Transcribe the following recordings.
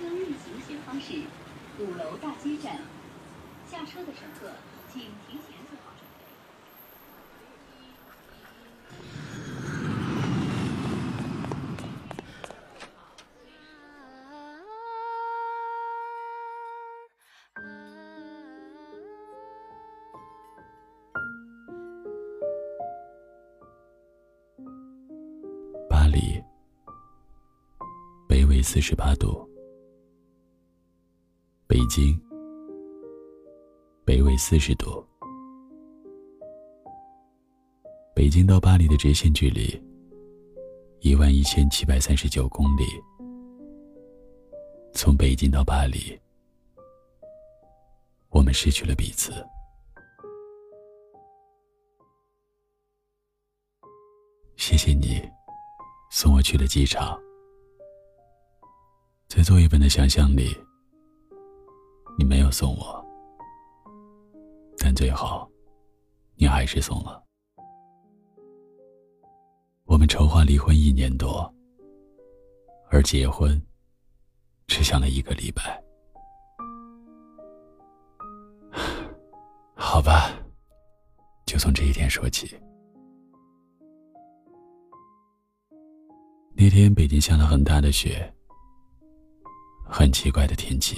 车运行先锋室5楼大街站，下车的乘客请提前做好准备。巴黎，北纬48度。 北京，北纬40度。北京到巴黎的直线距离11739公里。从北京到巴黎，我们失去了彼此。谢谢你，送我去了机场。在作业本的想象里。 你没有送我，但最后，你还是送了。我们筹划离婚1年多，而结婚只想了1个礼拜。好吧，就从这一天说起。那天北京下了很大的雪，很奇怪的天气。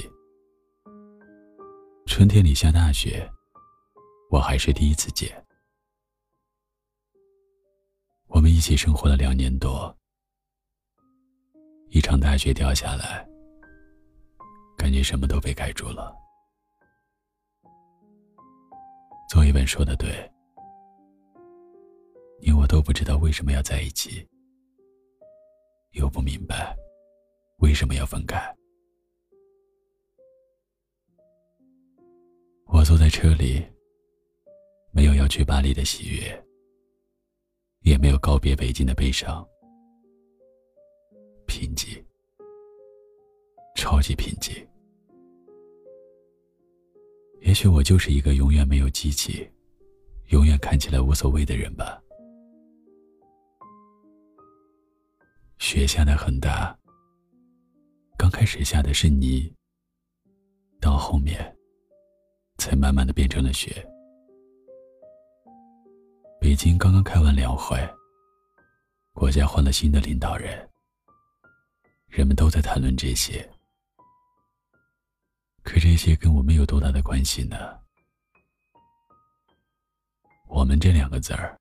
春天里下大雪，我还是第一次见。我们一起生活了2年多。一场大雪掉下来，感觉什么都被盖住了。作业本说的对，你我都不知道为什么要在一起，又不明白为什么要分开。 我坐在车里，没有要去巴黎的喜悦，也没有告别北京的悲伤，贫瘠，超级贫瘠。也许我就是一个永远没有激情，永远看起来无所谓的人吧。雪下得很大，刚开始下的是泥，到后面。 才慢慢的变成了雪。北京刚刚开完2会，国家换了新的领导人，人们都在谈论这些。可这些跟我们有多大的关系呢？我们这2个字儿，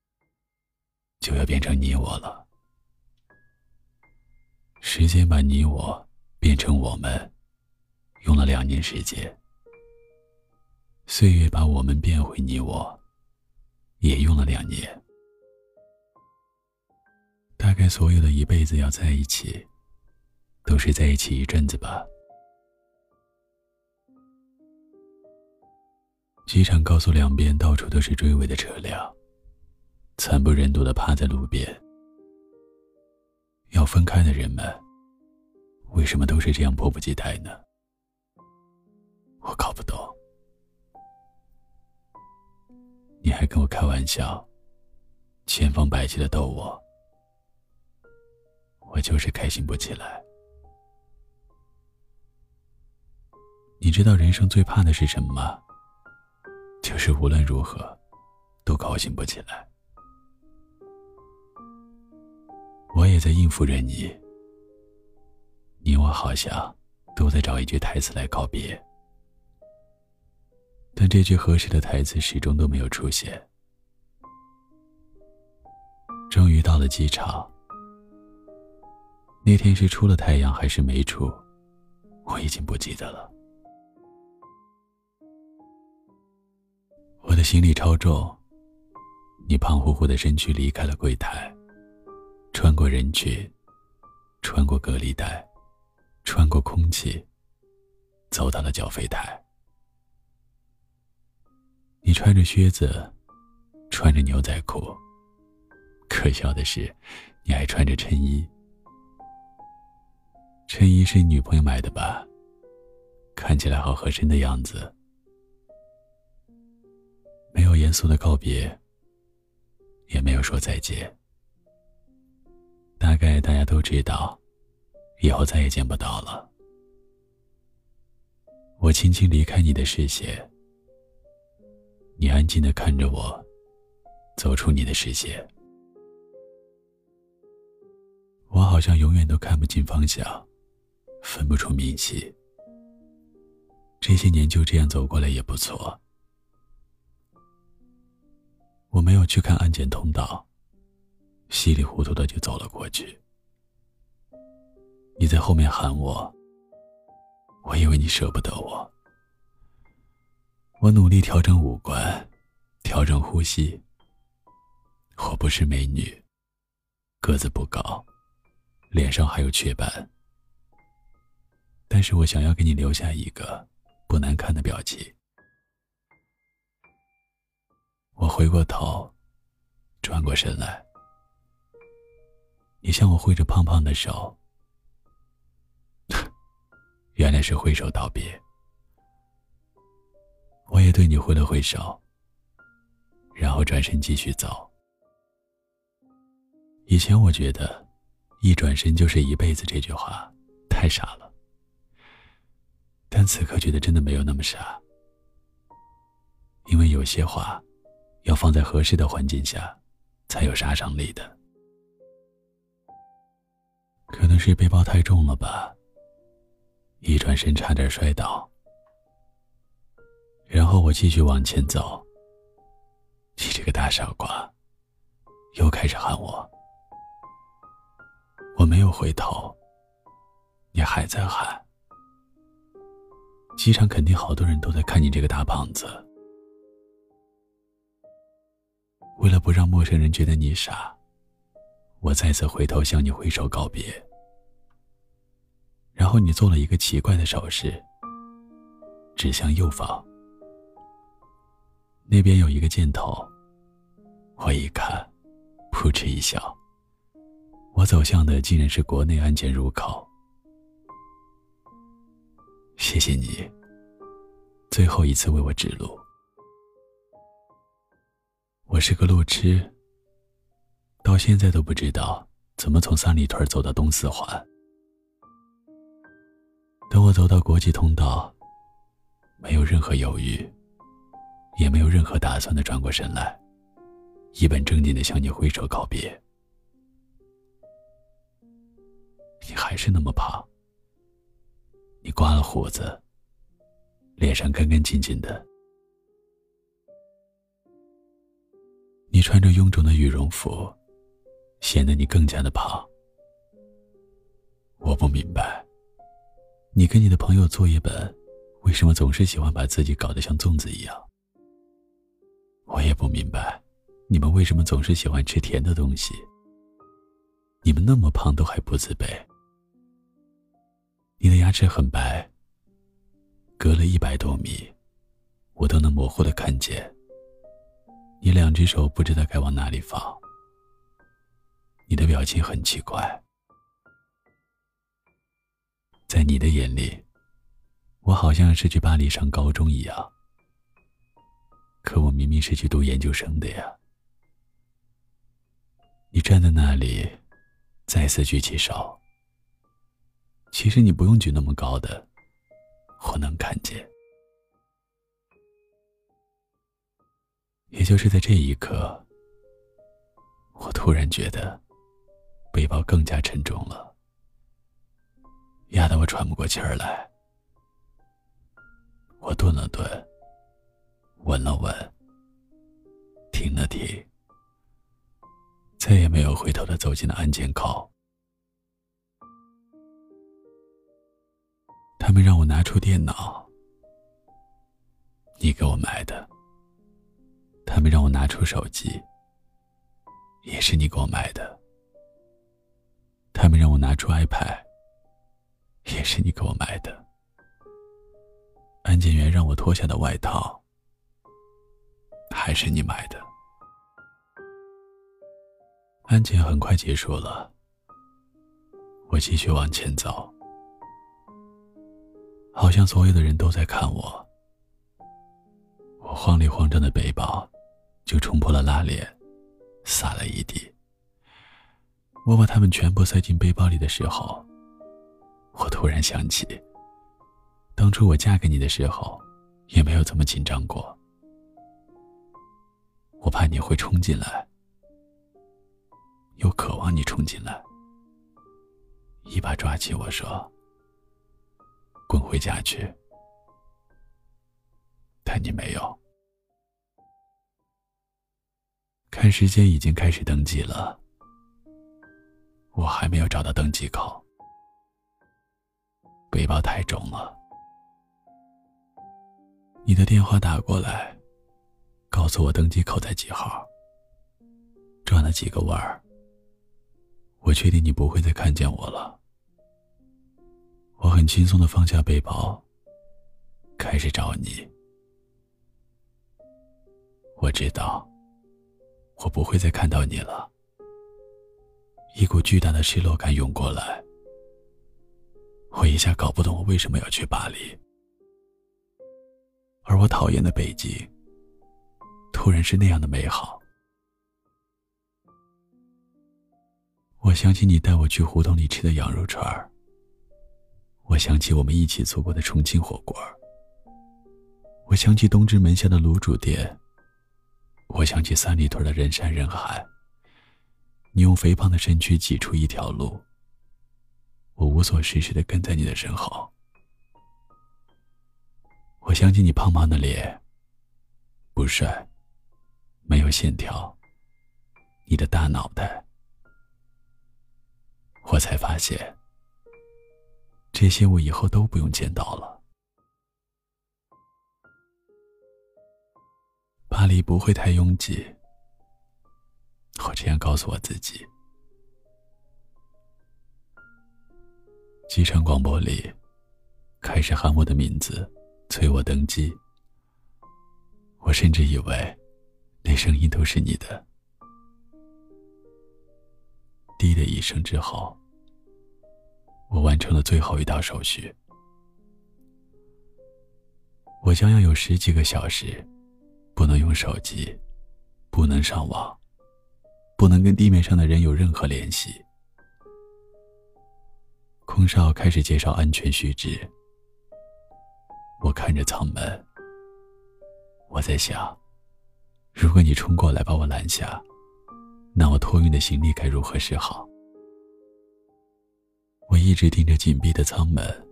就要变成你我了。时间把你我变成我们，用了2年时间。 岁月把我们变回你我，也用了2年。大概所有的一辈子要在一起，都是在一起一阵子吧。机场高速两边到处都是追尾的车辆，惨不忍睹地趴在路边。要分开的人们，为什么都是这样迫不及待呢？我搞不懂。 你还跟我开玩笑，千方百计的逗我，我就是开心不起来。你知道人生最怕的是什么吗？就是无论如何，都高兴不起来。我也在应付着你，你我好像都在找一句台词来告别。 但这句合适的台词始终都没有出现。终于到了机场。那天是出了太阳还是没出，我已经不记得了。我的行李超重，你胖乎乎的身躯离开了柜台，穿过人群，穿过隔离带，穿过空气，走到了缴费台。 你穿着靴子，穿着牛仔裤。可笑的是，你还穿着衬衣。衬衣是女朋友买的吧？看起来好合身的样子。没有严肃的告别，也没有说再见。大概大家都知道，以后再也见不到了。我轻轻离开你的视线，你安静地看着我，走出你的视线。我好像永远都看不清方向，分不出明晰。这些年就这样走过来也不错。我没有去看安检通道，稀里糊涂的就走了过去。你在后面喊我，我以为你舍不得我。我努力调整五官，调整呼吸。我不是美女，个子不高，脸上还有雀斑，但是我想要给你留下一个不难看的表情。我回过头，转过身来，你向我挥着胖胖的手，原来是挥手道别。我也对你挥了挥手，然后转身继续走。以前我觉得一转身就是一辈子这句话太傻了，但此刻觉得真的没有那么傻，因为有些话要放在合适的环境下才有杀伤力的。可能是背包太重了吧，一转身差点摔倒，然后我继续往前走。你这个大傻瓜，又开始喊我。我没有回头，你还在喊。机场肯定好多人都在看你这个大胖子。为了不让陌生人觉得你傻，我再次回头向你挥手告别。然后你做了一个奇怪的手势，指向右方，那边有一个箭头。我一看，扑哧一笑，我走向的竟然是国内安检入口。谢谢你，最后一次为我指路。我是个路痴，到现在都不知道怎么从三里屯走到东四环。等我走到国际通道，没有任何犹豫，也没有任何打算的转过身来，一本正经的向你挥手告别。你还是那么胖，你刮了胡子，脸上干干净净的。你穿着臃肿的羽绒服，显得你更加的胖。我不明白，你跟你的朋友作业本为什么总是喜欢把自己搞得像粽子一样？我也不明白，你们为什么总是喜欢吃甜的东西？你们那么胖都还不自卑。你的牙齿很白，隔了100多米，我都能模糊地看见。你两只手不知道该往哪里放。你的表情很奇怪。在你的眼里，我好像是去巴黎上高中一样。可我明明是去读研究生的呀。你站在那里，再次举起手。其实你不用举那么高的，我能看见。也就是在这一刻，我突然觉得背包更加沉重了，压得我喘不过气儿来。我顿了顿，闻了闻，停了停，再也没有回头地走进了安检口。他们让我拿出电脑，你给我买的。他们让我拿出手机，也是你给我买的。他们让我拿出 iPad， 也是你给我买的。安检员让我脱下的外套，还是你买的。安检很快结束了，我继续往前走。好像所有的人都在看我。我慌里慌张的背包就冲破了拉链，洒了一地。我把它们全部塞进背包里的时候，我突然想起当初我嫁给你的时候，也没有这么紧张过。我怕你会冲进来，又渴望你冲进来，一把抓起我说：“滚回家去。”但你没有。看时间已经开始登记了，我还没有找到登记口，背包太重了。你的电话打过来，告诉我登机口在几号。转了几个弯儿，我确定你不会再看见我了。我很轻松地放下背包，开始找你。我知道我不会再看到你了，一股巨大的失落感涌过来。我一下搞不懂我为什么要去巴黎，而我讨厌的北京突然是那样的美好。我想起你带我去胡同里吃的羊肉串儿，我想起我们一起做过的重庆火锅，我想起东直门下的卤煮店，我想起三里屯的人山人海。你用肥胖的身躯挤出一条路，我无所事事地跟在你的身后。我想起你胖胖的脸，不帅，没有线条，你的大脑袋。我才发现，这些我以后都不用见到了。巴黎不会太拥挤，我这样告诉我自己。机场广播里开始喊我的名字，催我登机。我甚至以为那声音都是你的。滴的一声之后，我完成了最后一道手续。我将要有十几个小时不能用手机，不能上网，不能跟地面上的人有任何联系。空少开始介绍安全须知。我看着舱门，我在想，如果你冲过来把我拦下，那我托运的行李该如何是好？我一直盯着紧闭的舱门，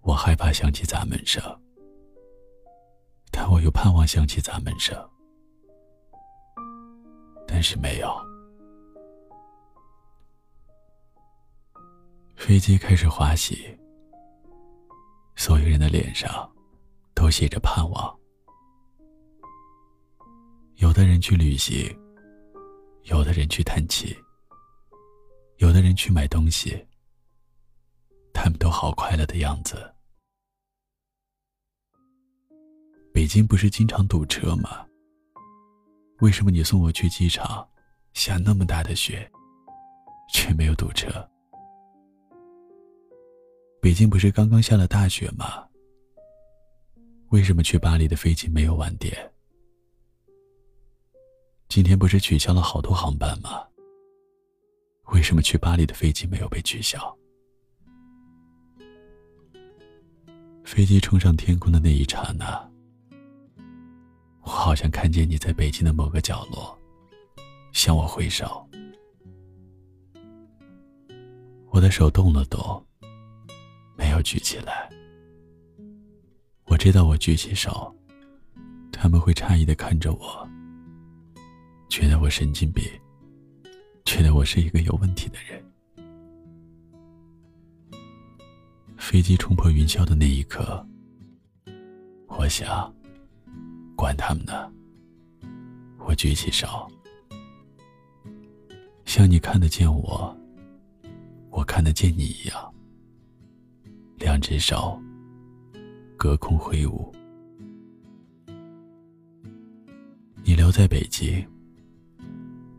我害怕响起砸门声，但我又盼望响起砸门声，但是没有。飞机开始滑行，所有人的脸上都写着盼望。有的人去旅行，有的人去探亲，有的人去买东西，他们都好快乐的样子。北京不是经常堵车吗？为什么你送我去机场，下那么大的雪，却没有堵车？北京不是刚刚下了大雪吗？为什么去巴黎的飞机没有晚点？今天不是取消了好多航班吗？为什么去巴黎的飞机没有被取消？飞机冲上天空的那一刹那，我好像看见你在北京的某个角落向我挥手。我的手动了动，没有举起来。我知道我举起手，他们会诧异地看着我，觉得我神经病，觉得我是一个有问题的人。飞机冲破云霄的那一刻，我想，管他们呢，我举起手，像你看得见我，我看得见你一样。两只手隔空挥舞。你留在北京，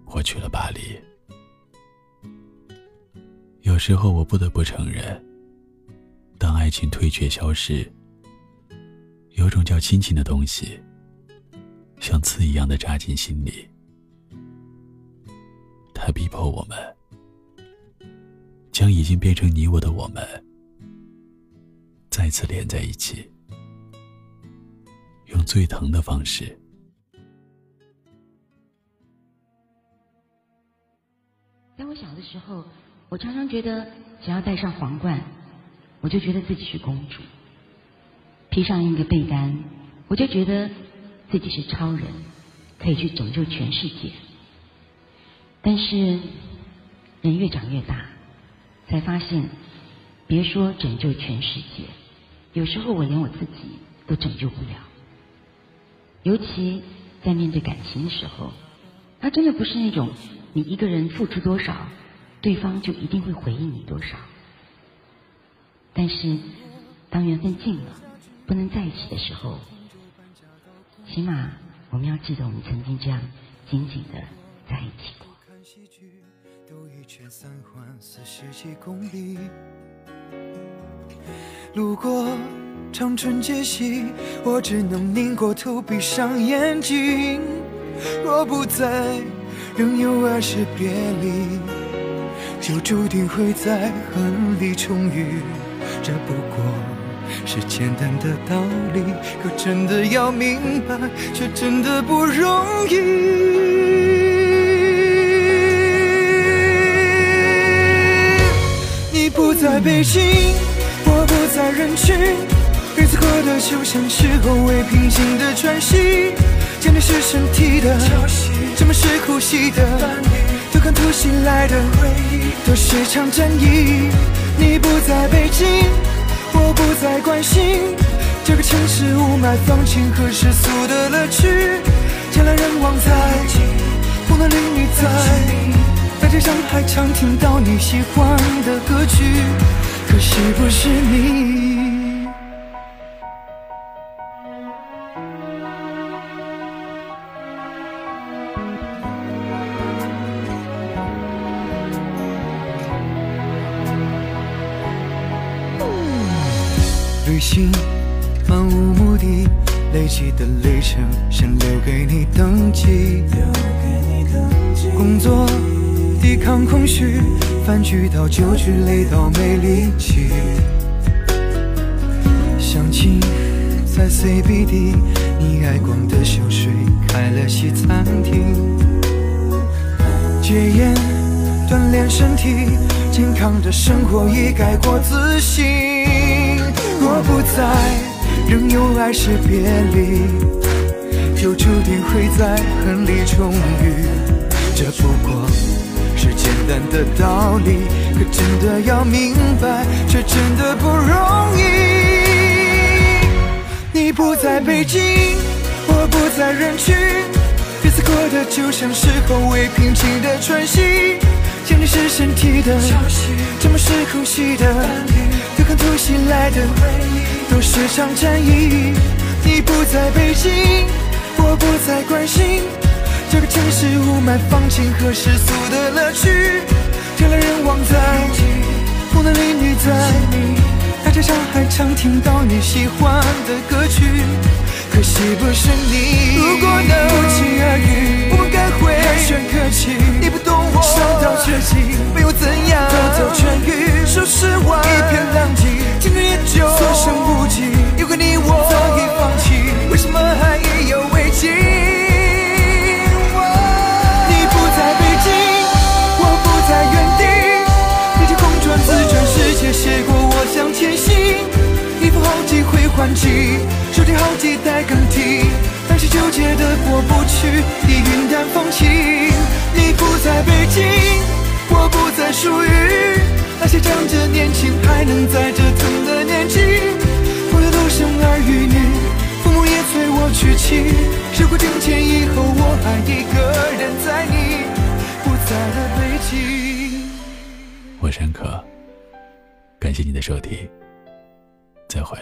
我去了巴黎。有时候我不得不承认，当爱情退却消失，有种叫亲情的东西，像刺一样的扎进心里。它逼迫我们，将已经变成你我的我们，再再次连在一起，用最疼的方式时候，我常常觉得只要戴上皇冠，我就觉得自己是公主；披上一个被单，我就觉得自己是超人，可以去拯救全世界。但是人越长越大，才发现别说拯救全世界，有时候我连我自己都拯救不了。尤其在面对感情的时候，它真的不是那种你一个人付出多少，对方就一定会回应你多少。但是当缘分尽了，不能在一起的时候，起码我们要记得我们曾经这样紧紧的在一起过。看戏剧都一圈三环40几公里，路过长春街西，我只能拧过头闭上眼睛。若不再仍有爱是别离，就注定会在恨里重遇，这不过是简单的道理，可真的要明白，却真的不容易。你不在北京，我不在人群，日子过得就像是后未平静的喘息，讲的是身体的，咱们是呼吸的，突看突袭来的回忆都是场战役。你不在北京，我不再关心这个城市雾霾放晴和世俗的乐趣，人来人往在红灯里你在大街上，还常听到你喜欢的歌曲，可惜不是你。旅行漫无目的，累积的里程想留给你登记，工作抵抗空虚，饭局到酒局累到没力气，相亲在 CBD 你爱逛的香水开了西餐厅，戒烟锻炼身体，健康的生活已改过自新。若不在，仍有爱是别离，就注定会在恨里重遇。这不过是简单的道理，可真的要明白，却真的不容易。你不在北京，我不在人群，日子过得就像是后未平静的喘息，想你是身体的，沉默是呼吸的，对抗突袭来的都是场战役。你不在北京，我不再关心这个城市雾霾放晴和世俗的乐趣，人来人往在红灯里你在大街上，还常听到你喜欢的歌曲，可惜不是你。如果能不期而遇，我们该会凯旋可期。你不懂我伤到绝境，没有怎样偷偷痊愈，说实话一片狼藉，青春也就所剩无几。有个你我早已放弃，为什么还意犹未尽？你不在北京，我不在原地，你这空转自转世界，写过我向前行。衣服好几回换季，手机好几代更替，但是纠结的过不去，你云淡风轻。你不在北京，我不再属于那些仗着年轻还能在这疼的年纪，朋友都生儿育女，父母也催我娶妻。时过境迁以后，我还一个人在你不在的北京。我是安可，感谢你的收听。再会。